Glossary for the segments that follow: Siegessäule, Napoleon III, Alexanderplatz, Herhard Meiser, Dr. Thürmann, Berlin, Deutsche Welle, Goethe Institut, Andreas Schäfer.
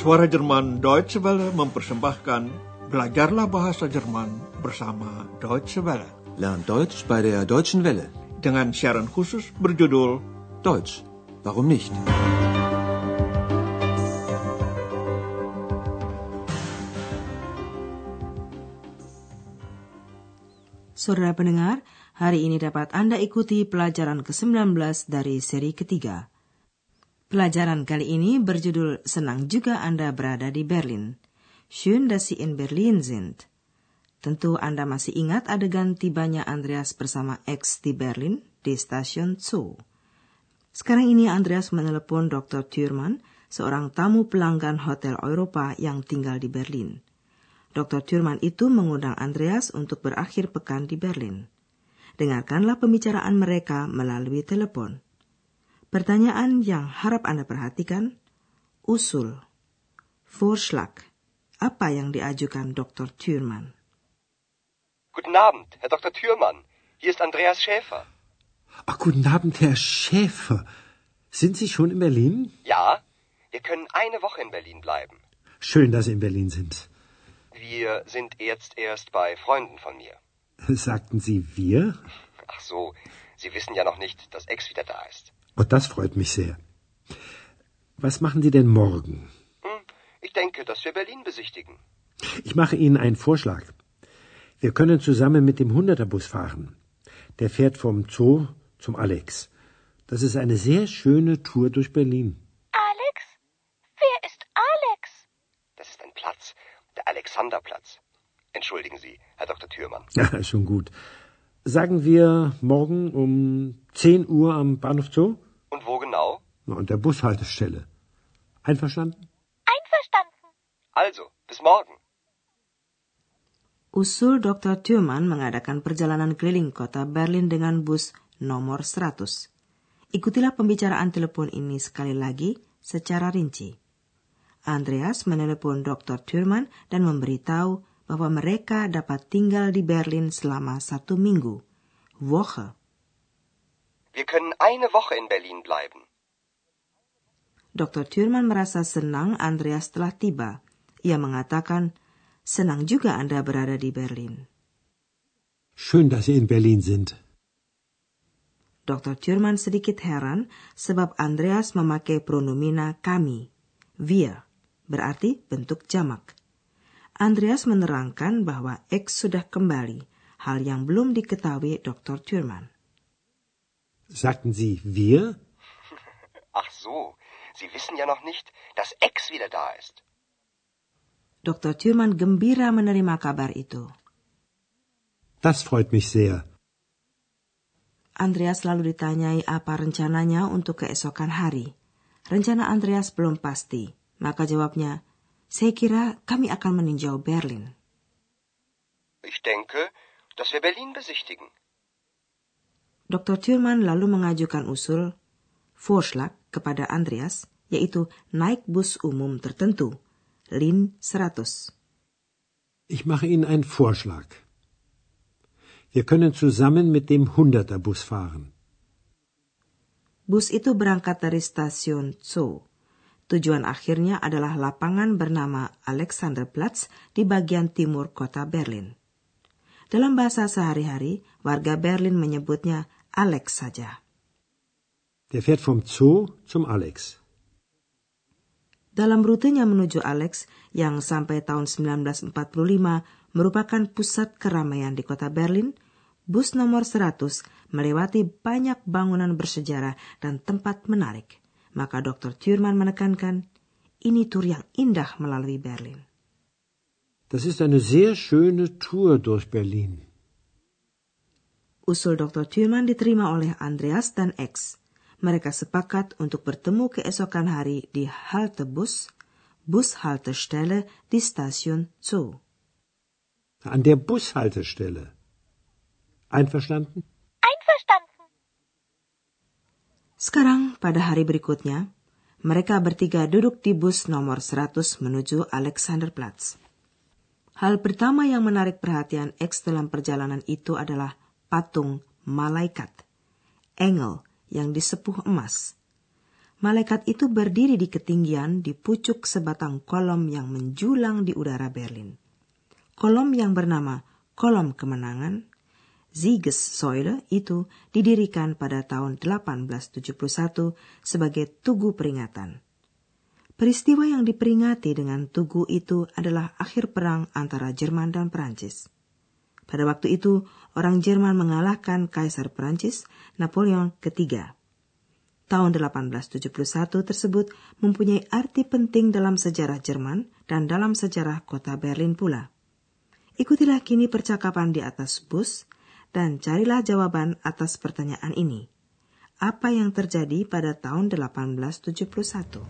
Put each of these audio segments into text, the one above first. Suara Jerman Deutsche Welle mempersembahkan Belajarlah Bahasa Jerman bersama Deutsche Welle. Lern Deutsch bei der Deutschen Welle. Dengan siaran khusus berjudul Deutsch, warum nicht? Saudara pendengar, hari ini dapat Anda ikuti pelajaran ke-19 dari seri ketiga. Pelajaran kali ini berjudul Senang Juga Anda Berada di Berlin. Schön, dass Sie in Berlin sind. Tentu Anda masih ingat adegan tibanya Andreas bersama X di Berlin di stasiun Zoo. Sekarang ini Andreas menelepon Dr. Thürmann, seorang tamu pelanggan Hotel Eropa yang tinggal di Berlin. Dr. Thürmann itu mengundang Andreas untuk berakhir pekan di Berlin. Dengarkanlah pembicaraan mereka melalui telepon. Pertanyaan yang harap Anda perhatikan, usul, Vorschlag, apa yang diajukan Dr. Thürmann? Guten Abend, Herr Dr. Thürmann. Hier ist Andreas Schäfer. Ach, guten Abend, Herr Schäfer. Sind Sie schon in Berlin? Ja, wir können eine Woche in Berlin bleiben. Schön, dass Sie in Berlin sind. Wir sind jetzt erst bei Freunden von mir. Sagten Sie wir? Ach so, Sie wissen ja noch nicht, dass Ex wieder da ist. Oh, das freut mich sehr. Was machen Sie denn morgen? Ich denke, dass wir Berlin besichtigen. Ich mache Ihnen einen Vorschlag. Wir können zusammen mit dem 100er-Bus fahren. Der fährt vom Zoo zum Alex. Das ist eine sehr schöne Tour durch Berlin. Alex? Wer ist Alex? Das ist ein Platz, der Alexanderplatz. Entschuldigen Sie, Herr Dr. Thürmann. Ja, schon gut. Sagen wir morgen um 10 Uhr am Bahnhof Zoo? Und wo genau? An der Bushaltestelle. Einverstanden? Einverstanden. Also, bis morgen. Usul Dr. Thürmann mengadakan perjalanan keliling kota Berlin dengan bus nomor 100. Ikutilah pembicaraan telepon ini sekali lagi secara rinci. Andreas menelepon Dr. Thürmann dan memberitahu bahwa mereka dapat tinggal di Berlin selama 1 minggu. Woche. Wir können eine Woche in Berlin bleiben. Dr. Thürmann merasa senang Andreas telah tiba. Ia mengatakan, senang juga Anda berada di Berlin. Schön, dass Sie in Berlin sind. Dr. Thürmann sedikit heran sebab Andreas memakai pronomina kami, wir, berarti bentuk jamak. Andreas menerangkan bahwa X sudah kembali, hal yang belum diketahui Dr. Thürmann. Sagten Sie wir? Ach so, Sie wissen ja noch nicht, dass X wieder da ist. Dr. Thürmann gembira menerima kabar itu. Das freut mich sehr. Andreas lalu ditanyai apa rencananya untuk keesokan hari. Rencana Andreas belum pasti, maka jawabnya, saya kira kami akan meninjau Berlin. Ich denke, dass wir Berlin besichtigen. Dr. Thürmann lalu mengajukan usul, Vorschlag, kepada Andreas, yaitu naik bus umum tertentu, Lin 100. Ich mache Ihnen einen Vorschlag. Wir können zusammen mit dem 100er-Bus fahren. Bus itu berangkat dari stasiun Zoo. Tujuan akhirnya adalah lapangan bernama Alexanderplatz di bagian timur kota Berlin. Dalam bahasa sehari-hari, warga Berlin menyebutnya Alex saja. Der fährt vom Zoo zum Alex. Dalam rutenya menuju Alex, yang sampai tahun 1945 merupakan pusat keramaian di kota Berlin, bus nomor 100 melewati banyak bangunan bersejarah dan tempat menarik. Maka Dr. Thürmann menekankan, ini tur yang indah melalui Berlin. Das ist eine sehr schöne Tour durch Berlin. Usul Dr. Thürmann diterima oleh Andreas dan X. Mereka sepakat untuk bertemu keesokan hari di halte bus, Bushaltestelle di stasiun Zoo. An der Bushaltestelle. Einverstanden? Einverstanden. Sekarang, pada hari berikutnya, mereka bertiga duduk di bus nomor 100 menuju Alexanderplatz. Hal pertama yang menarik perhatian X dalam perjalanan itu adalah patung malaikat, engel yang disepuh emas. malaikat itu berdiri di ketinggian di pucuk sebatang kolom yang menjulang di udara Berlin. Kolom yang bernama Kolom Kemenangan, Siegessäule, itu didirikan pada tahun 1871 sebagai tugu peringatan. Peristiwa yang diperingati dengan tugu itu adalah akhir perang antara Jerman dan Perancis. Pada waktu itu, orang Jerman mengalahkan Kaisar Perancis, Napoleon III. Tahun 1871 tersebut mempunyai arti penting dalam sejarah Jerman dan dalam sejarah kota Berlin pula. Ikutilah kini percakapan di atas bus dan carilah jawaban atas pertanyaan ini. Apa yang terjadi pada tahun 1871?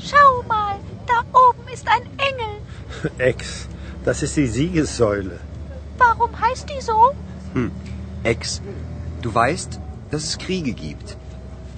Schau mal, da oben ist ein Engel. Ex, das ist die Siegessäule. Warum heißt die so? Ex, du weißt, dass es Kriege gibt.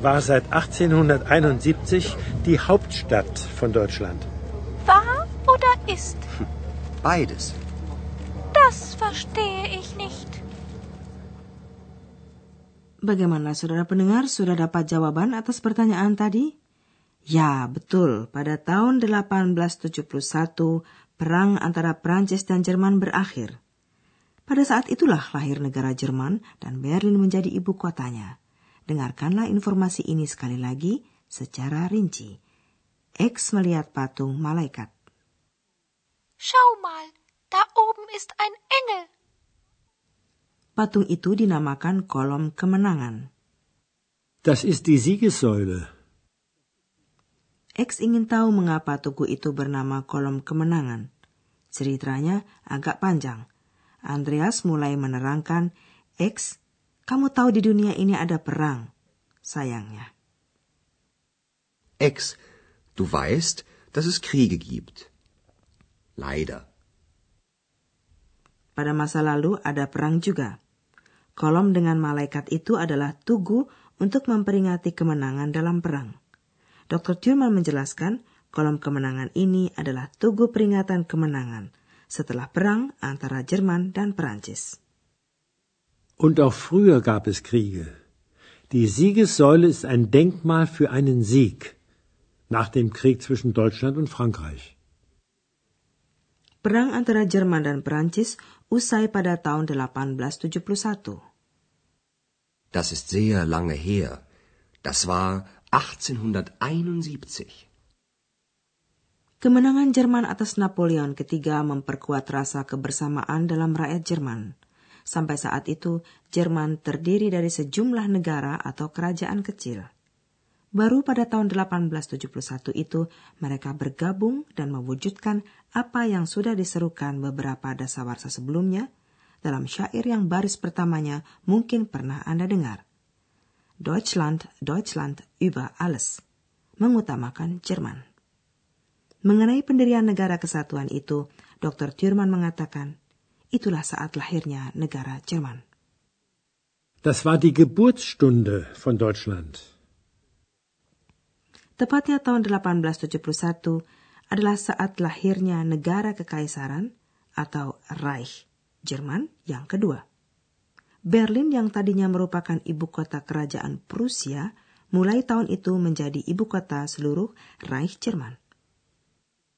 war seit 1871 die Hauptstadt von Deutschland. War oder ist? Beides. Das verstehe ich nicht. Bagaimana saudara pendengar, sudah dapat jawaban atas pertanyaan tadi? Ya, betul. Pada tahun 1871, perang antara Prancis dan Jerman berakhir. Pada saat itulah lahir negara Jerman dan Berlin menjadi ibu kotanya. Dengarkanlah informasi ini sekali lagi secara rinci. X melihat patung malaikat. Schau mal, da oben ist ein Engel. Patung itu dinamakan kolom kemenangan. Das ist die Siegessäule. X ingin tahu mengapa tugu itu bernama kolom kemenangan. Ceritanya agak panjang. Andreas mulai menerangkan, X, kamu tahu di dunia ini ada perang. Sayangnya. X, du weißt, dass es Kriege gibt. Leider. Pada masa lalu ada perang juga. Kolom dengan malaikat itu adalah tugu untuk memperingati kemenangan dalam perang. Dr. Thürmann menjelaskan, kolom kemenangan ini adalah tugu peringatan kemenangan setelah perang antara Jerman dan Perancis. Und auch früher gab es Kriege. Die Siegessäule ist ein Denkmal für einen Sieg nach dem Krieg zwischen Deutschland und Frankreich. Perang antara Jerman dan Perancis usai pada tahun 1871. Das ist sehr lange her. Das war 1871. Kemenangan Jerman atas Napoleon III memperkuat rasa kebersamaan dalam rakyat Jerman. Sampai saat itu, Jerman terdiri dari sejumlah negara atau kerajaan kecil. Baru pada tahun 1871 itu, mereka bergabung dan mewujudkan apa yang sudah diserukan beberapa dasawarsa sebelumnya dalam syair yang baris pertamanya mungkin pernah Anda dengar. Deutschland, Deutschland über alles, mengutamakan Jerman. Mengenai pendirian negara kesatuan itu, Dr. Thürmann mengatakan, itulah saat lahirnya negara Jerman. Das war die Geburtsstunde von Deutschland. Tepatnya tahun 1871 adalah saat lahirnya negara kekaisaran atau Reich, Jerman yang kedua. Berlin yang tadinya merupakan ibu kota kerajaan Prusia, mulai tahun itu menjadi ibu kota seluruh Reich Jerman.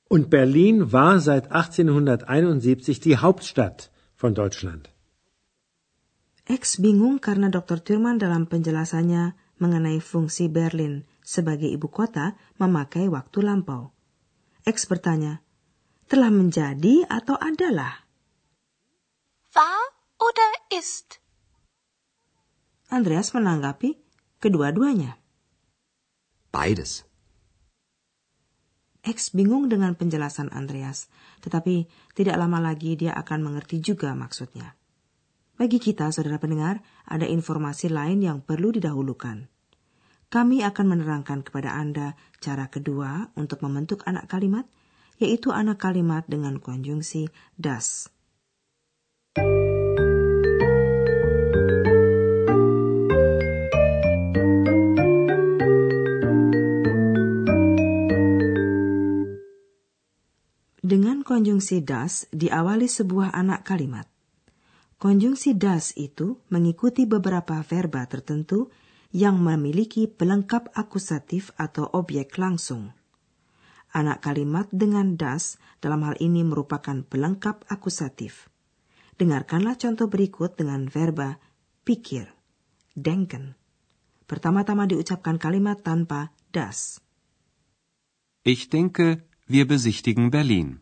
Und Berlin war seit 1871 die Hauptstadt von Deutschland. X bingung karena Dr. Thürmann dalam penjelasannya mengenai fungsi Berlin sebagai ibu kota memakai waktu lampau. X bertanya, telah menjadi atau adalah? War oder ist? Andreas menanggapi kedua-duanya. Beides. X bingung dengan penjelasan Andreas, tetapi tidak lama lagi dia akan mengerti juga maksudnya. Bagi kita, saudara pendengar, ada informasi lain yang perlu didahulukan. Kami akan menerangkan kepada Anda cara kedua untuk membentuk anak kalimat, yaitu anak kalimat dengan konjungsi das. Dengan konjungsi das diawali sebuah anak kalimat. Konjungsi das itu mengikuti beberapa verba tertentu yang memiliki pelengkap akusatif atau objek langsung. Anak kalimat dengan das dalam hal ini merupakan pelengkap akusatif. Dengarkanlah contoh berikut dengan verba pikir, denken. Pertama-tama diucapkan kalimat tanpa das. Ich denke, wir besichtigen Berlin.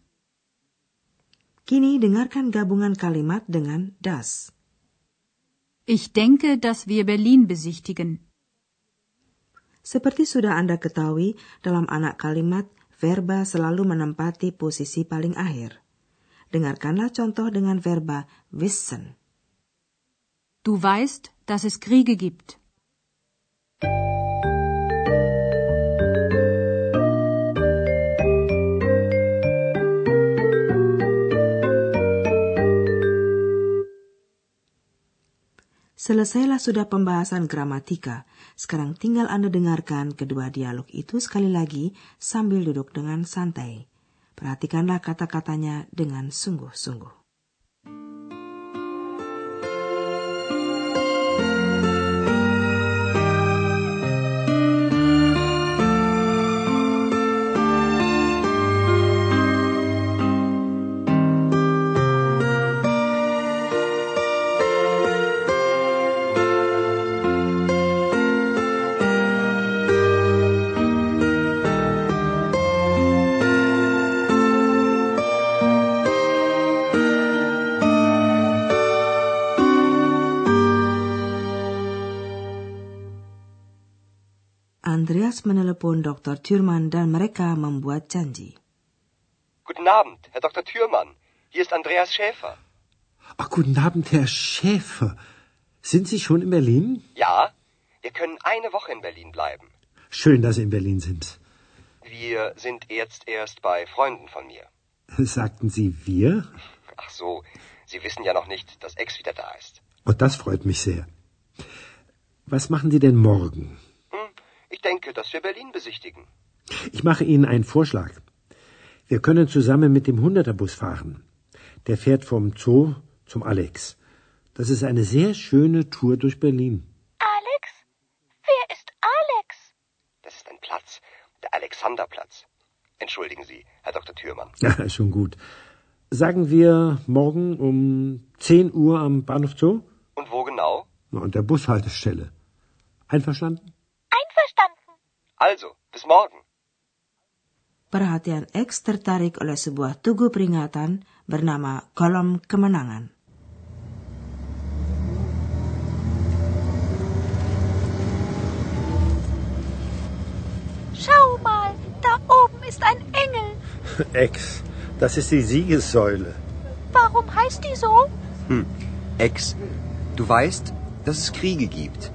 Kini dengarkan gabungan kalimat dengan das. Ich denke, dass wir Berlin besichtigen. Seperti sudah Anda ketahui, dalam anak kalimat, verba selalu menempati posisi paling akhir. Dengarkanlah contoh dengan verba wissen. Du weißt, dass es Kriege gibt. Selesailah sudah pembahasan gramatika. Sekarang tinggal Anda dengarkan kedua dialog itu sekali lagi sambil duduk dengan santai. Perhatikanlah kata-katanya dengan sungguh-sungguh. Andreas menelepon Dr. Thürmann dan mereka membuat janji. Guten Abend, Herr Dr. Thürmann. Hier ist Andreas Schäfer. Ach, guten Abend, Herr Schäfer. Sind Sie schon in Berlin? Ja, wir können eine Woche in Berlin bleiben. Schön, dass Sie in Berlin sind. Wir sind jetzt erst bei Freunden von mir. Sagten Sie wir? Ach so, Sie wissen ja noch nicht, dass Ex wieder da ist. Und das freut mich sehr. Was machen Sie denn morgen? Ich denke, dass wir Berlin besichtigen. Ich mache Ihnen einen Vorschlag. Wir können zusammen mit dem 100er-Bus fahren. Der fährt vom Zoo zum Alex. Das ist eine sehr schöne Tour durch Berlin. Alex? Wer ist Alex? Das ist ein Platz, der Alexanderplatz. Entschuldigen Sie, Herr Dr. Thürmann. Ja, schon gut. Sagen wir morgen um 10 Uhr am Bahnhof Zoo? Und wo genau? An der Bushaltestelle. Einverstanden? Also, bis morgen. Perhatian X tertarik oleh sebuah tugu peringatan bernama Kolom Kemenangan. Schau mal, da oben ist ein Engel. X, das ist die Siegessäule. Warum heißt die so? X, du weißt, dass es Kriege gibt.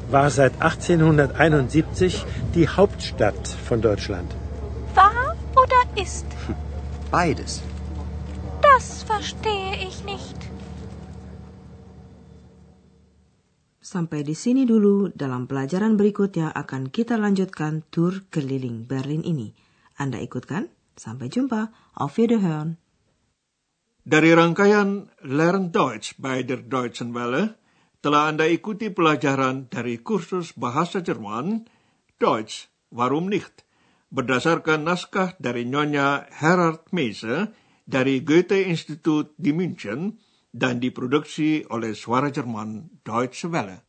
war seit 1871 die Hauptstadt von Deutschland. War oder ist? Beides. Das verstehe ich nicht. Sampai di sini dulu, dalam pelajaran berikutnya akan kita lanjutkan tur keliling Berlin ini. Anda ikutkan? Sampai jumpa. Auf Wiederhören. Dari rangkaian Learn Deutsch bei der Deutschen Welle, telah Anda ikuti pelajaran dari kursus bahasa Jerman, Deutsch, warum nicht? Berdasarkan naskah dari Nyonya Herhard Meiser dari Goethe Institut di München dan diproduksi oleh Suara Jerman Deutsche Welle.